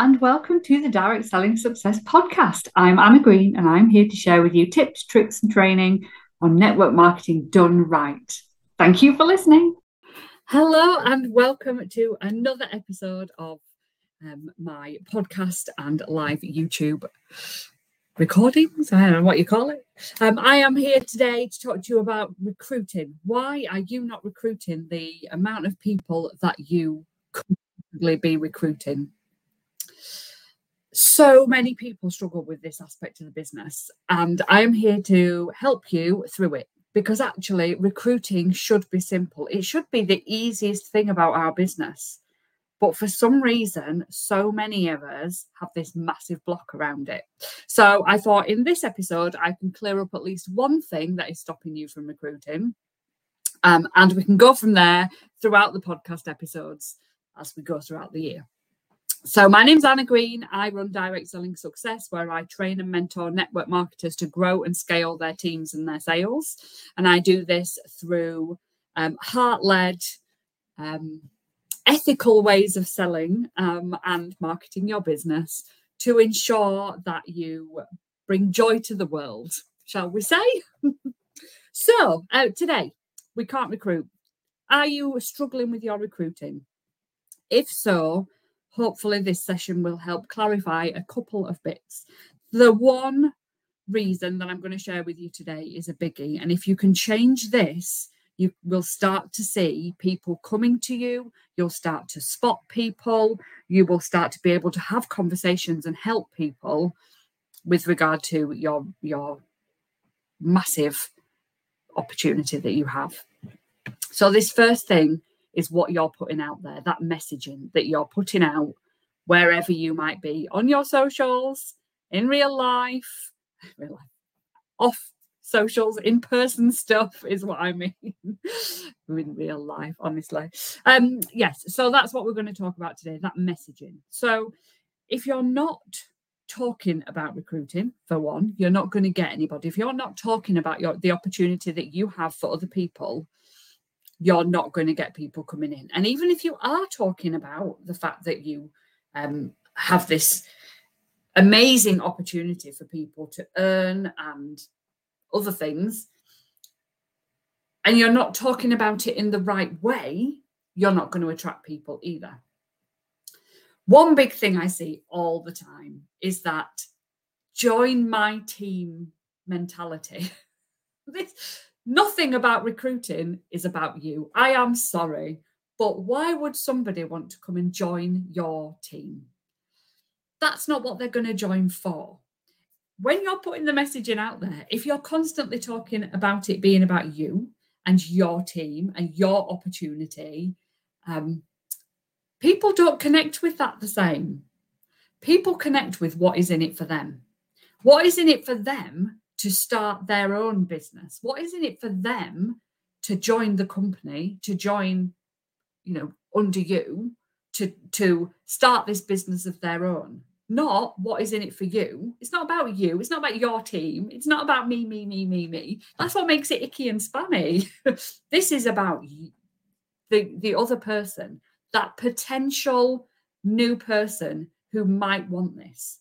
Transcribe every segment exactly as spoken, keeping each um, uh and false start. and welcome to the Direct Selling Success podcast. I'm Anna Green and I'm here to share with you tips, tricks and training on network marketing done right. Thank you for listening. Hello and welcome to another episode of um, my podcast and live YouTube recordings. I don't know what you call it. Um, I am here today to talk to you about recruiting. Why are you not recruiting the amount of people that you could be recruiting? So many people struggle with this aspect of the business, and I am here to help you through it, because actually recruiting should be simple. It should be the easiest thing about our business, but for some reason so many of us have this massive block around it. So I thought in this episode I can clear up at least one thing that is stopping you from recruiting, um, and we can go from there throughout the podcast episodes as we go throughout the year. So my name's Anna Green. I run Direct Selling Success, where I train and mentor network marketers to grow and scale their teams and their sales. And I do this through um, heart-led, um, ethical ways of selling um, and marketing your business to ensure that you bring joy to the world, shall we say? So uh, today, we can't recruit. Are you struggling with your recruiting? If so, hopefully this session will help clarify a couple of bits. The one reason that I'm going to share with you today is a biggie. And if you can change this, you will start to see people coming to you. You'll start to spot people. You will start to be able to have conversations and help people with regard to your, your massive opportunity that you have. So this first thing is what you're putting out there, that messaging that you're putting out wherever you might be, on your socials, in real life, real life, off socials, in-person stuff is what I mean, in real life, honestly. Um, yes, so that's what we're going to talk about today, that messaging. So if you're not talking about recruiting, for one, you're not going to get anybody. If you're not talking about your the opportunity that you have for other people, you're not going to get people coming in. And even if you are talking about the fact that you um, have this amazing opportunity for people to earn and other things, and you're not talking about it in the right way, you're not going to attract people either. One big thing I see all the time is that join my team mentality. this Nothing about recruiting is about you. I am sorry, but why would somebody want to come and join your team? That's not what they're going to join for. When you're putting the messaging out there, if you're constantly talking about it being about you and your team and your opportunity, um, people don't connect with that the same. People connect with what is in it for them. What is in it for them to start their own business? What is in it for them to join the company, to join, you know, under you, to, to start this business of their own? Not what is in it for you. It's not about you. It's not about your team. It's not about me, me, me, me, me. That's what makes it icky and spammy. This is about the, the other person, that potential new person who might want this.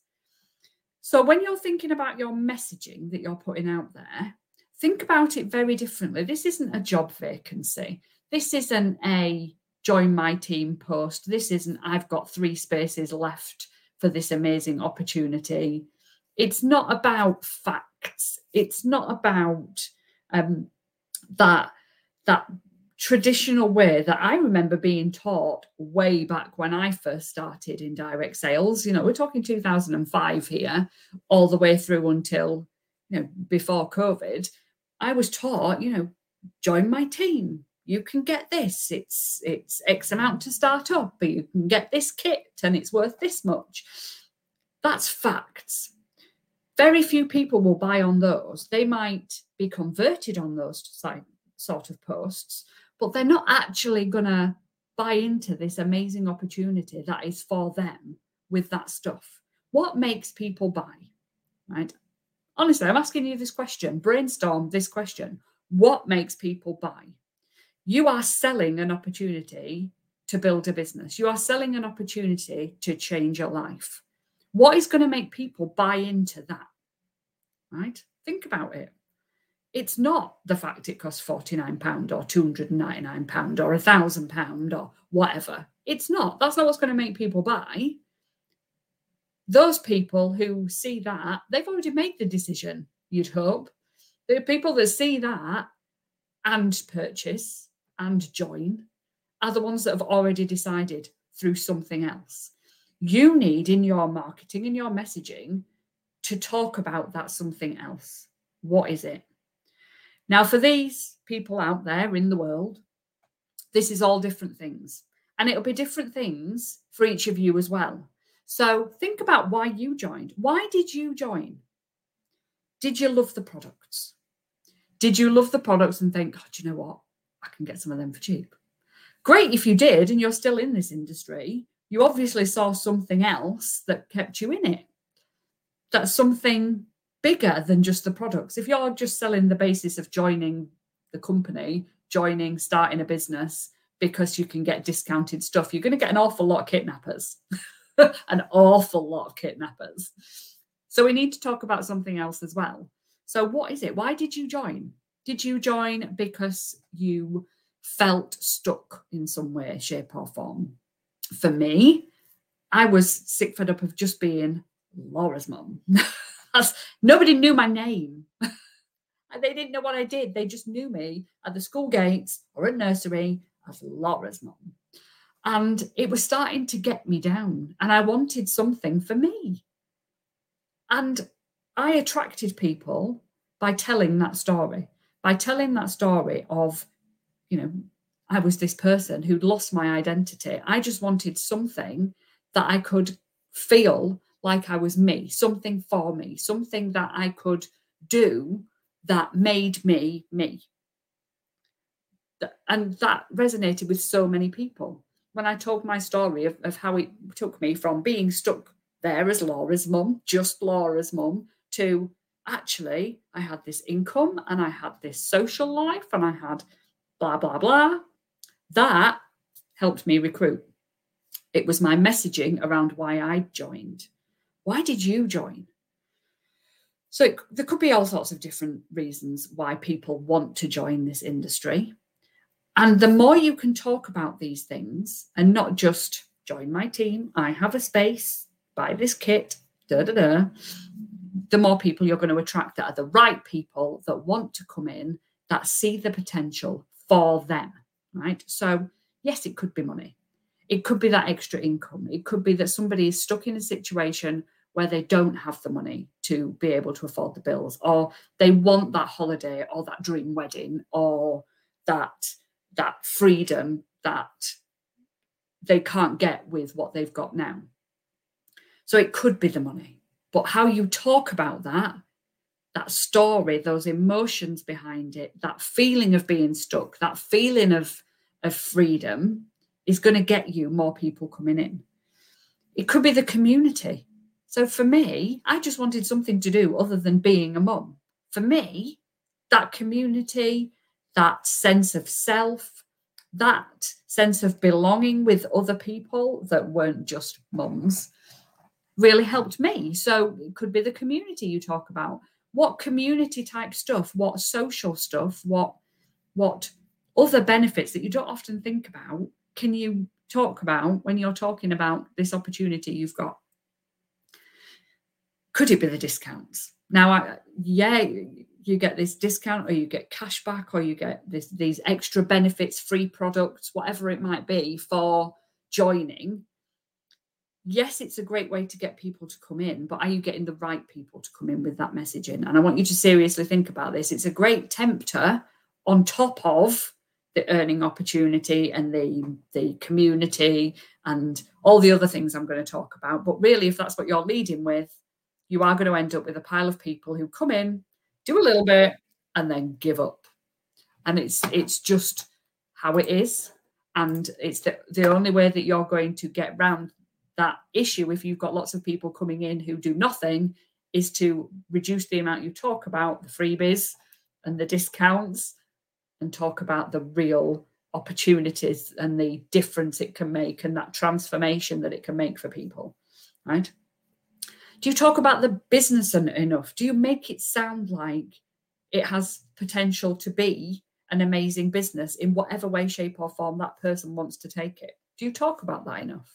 So when you're thinking about your messaging that you're putting out there, think about it very differently. This isn't a job vacancy. This isn't a join my team post. This isn't I've got three spaces left for this amazing opportunity. It's not about facts. It's not about um, that, that traditional way that I remember being taught way back when I first started in direct sales. You know, we're talking two thousand five here, all the way through until, you know, before COVID. I was taught, you know, join my team. You can get this. It's it's X amount to start up, but you can get this kit and it's worth this much. That's facts. Very few people will buy on those. They might be converted on those sort of posts, but they're not actually going to buy into this amazing opportunity that is for them with that stuff. What makes people buy, right? Honestly, I'm asking you this question. Brainstorm this question. What makes people buy? You are selling an opportunity to build a business. You are selling an opportunity to change your life. What is going to make people buy into that? Right? Think about it. It's not the fact it costs forty-nine pounds or two hundred ninety-nine pounds or one thousand pounds or whatever. It's not. That's not what's going to make people buy. Those people who see that, they've already made the decision, you'd hope. The people that see that and purchase and join are the ones that have already decided through something else. You need in your marketing, in your messaging, to talk about that something else. What is it? Now, for these people out there in the world, this is all different things. And it'll be different things for each of you as well. So think about why you joined. Why did you join? Did you love the products? Did you love the products and think, oh, do you know what? I can get some of them for cheap. Great if you did and you're still in this industry. You obviously saw something else that kept you in it. That's something bigger than just the products. If you're just selling the basis of joining the company, joining, starting a business, because you can get discounted stuff, you're going to get an awful lot of kidnappers, an awful lot of kidnappers. So we need to talk about something else as well. So what is it? Why did you join? Did you join because you felt stuck in some way, shape or form? For me, I was sick fed up of just being Laura's mum. Nobody knew my name. They didn't know what I did. They just knew me at the school gates or at nursery as Laura's mum. And it was starting to get me down. And I wanted something for me. And I attracted people by telling that story, by telling that story of, you know, I was this person who'd lost my identity. I just wanted something that I could feel like I was me, something for me, something that I could do that made me me. And that resonated with so many people. When I told my story of, of how it took me from being stuck there as Laura's mum, just Laura's mum, to actually I had this income and I had this social life and I had blah, blah, blah. That helped me recruit. It was my messaging around why I joined. Why did you join? So it, there could be all sorts of different reasons why people want to join this industry. And the more you can talk about these things and not just join my team, I have a space, buy this kit, da, da, da, the more people you're going to attract that are the right people that want to come in, that see the potential for them, right? So yes, it could be money. It could be that extra income. It could be that somebody is stuck in a situation where they don't have the money to be able to afford the bills, or they want that holiday or that dream wedding or that that freedom that they can't get with what they've got now. So it could be the money, but how you talk about that, that story, those emotions behind it, that feeling of being stuck, that feeling of, of freedom is going to get you more people coming in. It could be the community. So for me, I just wanted something to do other than being a mum. For me, that community, that sense of self, that sense of belonging with other people that weren't just mums really helped me. So it could be the community you talk about. What community type stuff, what social stuff, what, what other benefits that you don't often think about can you talk about when you're talking about this opportunity you've got? Could it be the discounts? Now, I, yeah, you get this discount or you get cash back or you get this, these extra benefits, free products, whatever it might be for joining. Yes, it's a great way to get people to come in, but are you getting the right people to come in with that messaging? And I want you to seriously think about this. It's a great tempter on top of the earning opportunity and the, the community and all the other things I'm going to talk about. But really, if that's what you're leading with, you are going to end up with a pile of people who come in, do a little bit, and then give up. And it's it's just how it is. And it's the, the only way that you're going to get round that issue, if you've got lots of people coming in who do nothing, is to reduce the amount you talk about the freebies and the discounts and talk about the real opportunities and the difference it can make and that transformation that it can make for people, right? Do you talk about the business enough? Do you make it sound like it has potential to be an amazing business in whatever way, shape or form that person wants to take it? Do you talk about that enough?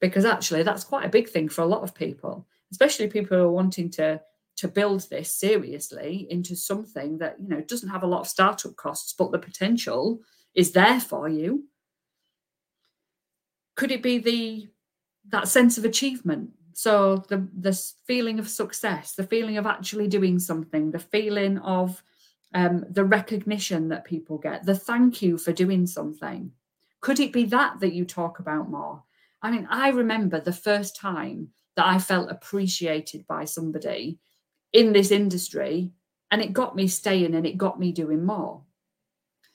Because actually that's quite a big thing for a lot of people, especially people who are wanting to to build this seriously into something that, you know, doesn't have a lot of startup costs, but the potential is there for you. Could it be the that sense of achievement? So the the feeling of success, the feeling of actually doing something, the feeling of um, the recognition that people get, the thank you for doing something. Could it be that that you talk about more? I mean, I remember the first time that I felt appreciated by somebody in this industry, and it got me staying and it got me doing more.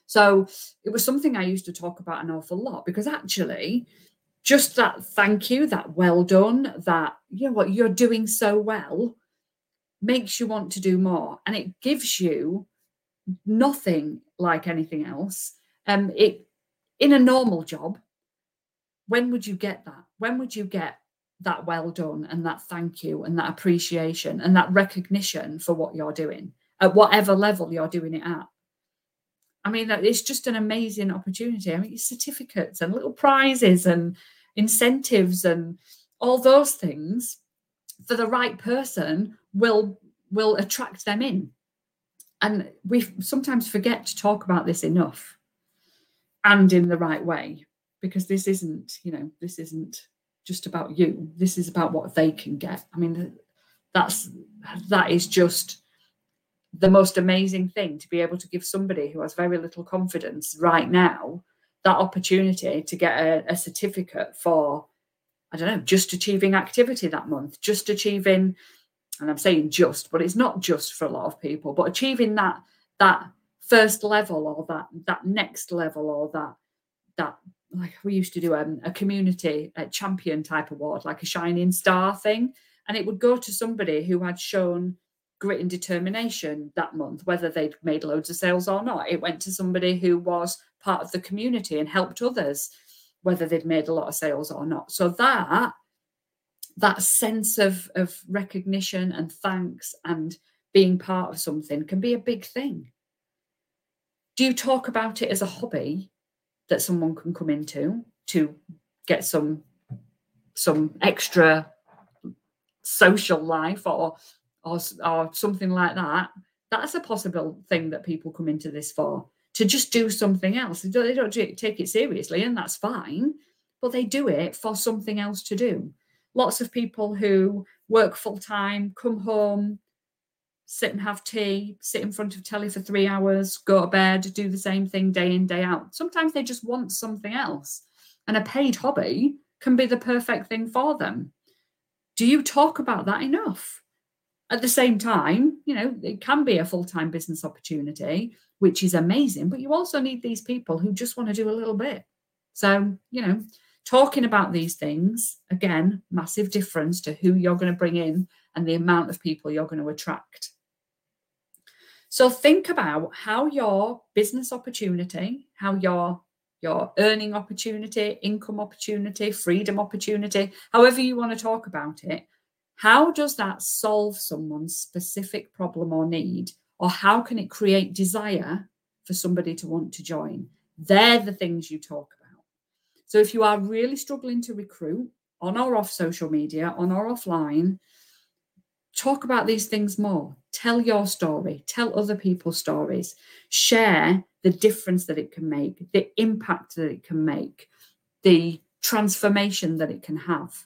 So it was something I used to talk about an awful lot, because actually just that thank you, that well done, that, you know what, you're doing so well makes you want to do more, and it gives you nothing like anything else. Um, it in a normal job, when would you get that? When would you get that well done and that thank you and that appreciation and that recognition for what you're doing at whatever level you're doing it at? I mean, it's just an amazing opportunity. I mean, certificates and little prizes and incentives and all those things for the right person will will attract them in. And we sometimes forget to talk about this enough and in the right way, because this isn't, you know, this isn't just about you. This is about what they can get. I mean, that's that is just the most amazing thing, to be able to give somebody who has very little confidence right now that opportunity to get a, a certificate for, I don't know, just achieving activity that month, just achieving, and I'm saying just, but it's not just for a lot of people, but achieving that that first level or that that next level or that that. Like we used to do um, a community a champion type award, like a shining star thing. And it would go to somebody who had shown grit and determination that month, whether they'd made loads of sales or not. It went to somebody who was part of the community and helped others, whether they'd made a lot of sales or not. So that, that sense of, of recognition and thanks and being part of something can be a big thing. Do you talk about it as a hobby that someone can come into to get some some extra social life or, or or something like that? That's a possible thing that people come into this for, to just do something else. They don't, they don't do it, take it seriously, and that's fine, but they do it for something else to do. Lots of people who work full-time, come home, sit and have tea, sit in front of telly for three hours, go to bed, do the same thing day in, day out. Sometimes they just want something else, and a paid hobby can be the perfect thing for them. Do you talk about that enough? At the same time, you know, it can be a full-time business opportunity, which is amazing, but you also need these people who just want to do a little bit. So, you know, talking about these things, again, massive difference to who you're going to bring in and the amount of people you're going to attract. So think about how your business opportunity, how your, your earning opportunity, income opportunity, freedom opportunity, however you want to talk about it, how does that solve someone's specific problem or need? Or how can it create desire for somebody to want to join? They're the things you talk about. So if you are really struggling to recruit on or off social media, on or offline, talk about these things more. Tell your story. Tell other people's stories. Share the difference that it can make, the impact that it can make, the transformation that it can have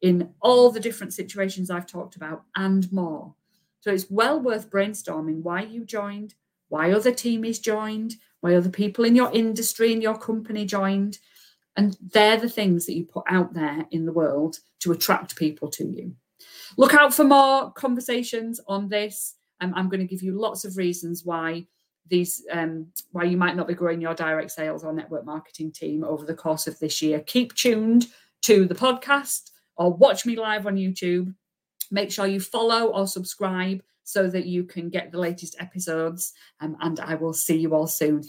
in all the different situations I've talked about and more. So it's well worth brainstorming why you joined, why other teamies joined, why other people in your industry, in your company joined. And they're the things that you put out there in the world to attract people to you. Look out for more conversations on this. Um, I'm going to give you lots of reasons why these, um, why you might not be growing your direct sales or network marketing team over the course of this year. Keep tuned to the podcast or watch me live on YouTube. Make sure you follow or subscribe so that you can get the latest episodes. Um, and I will see you all soon.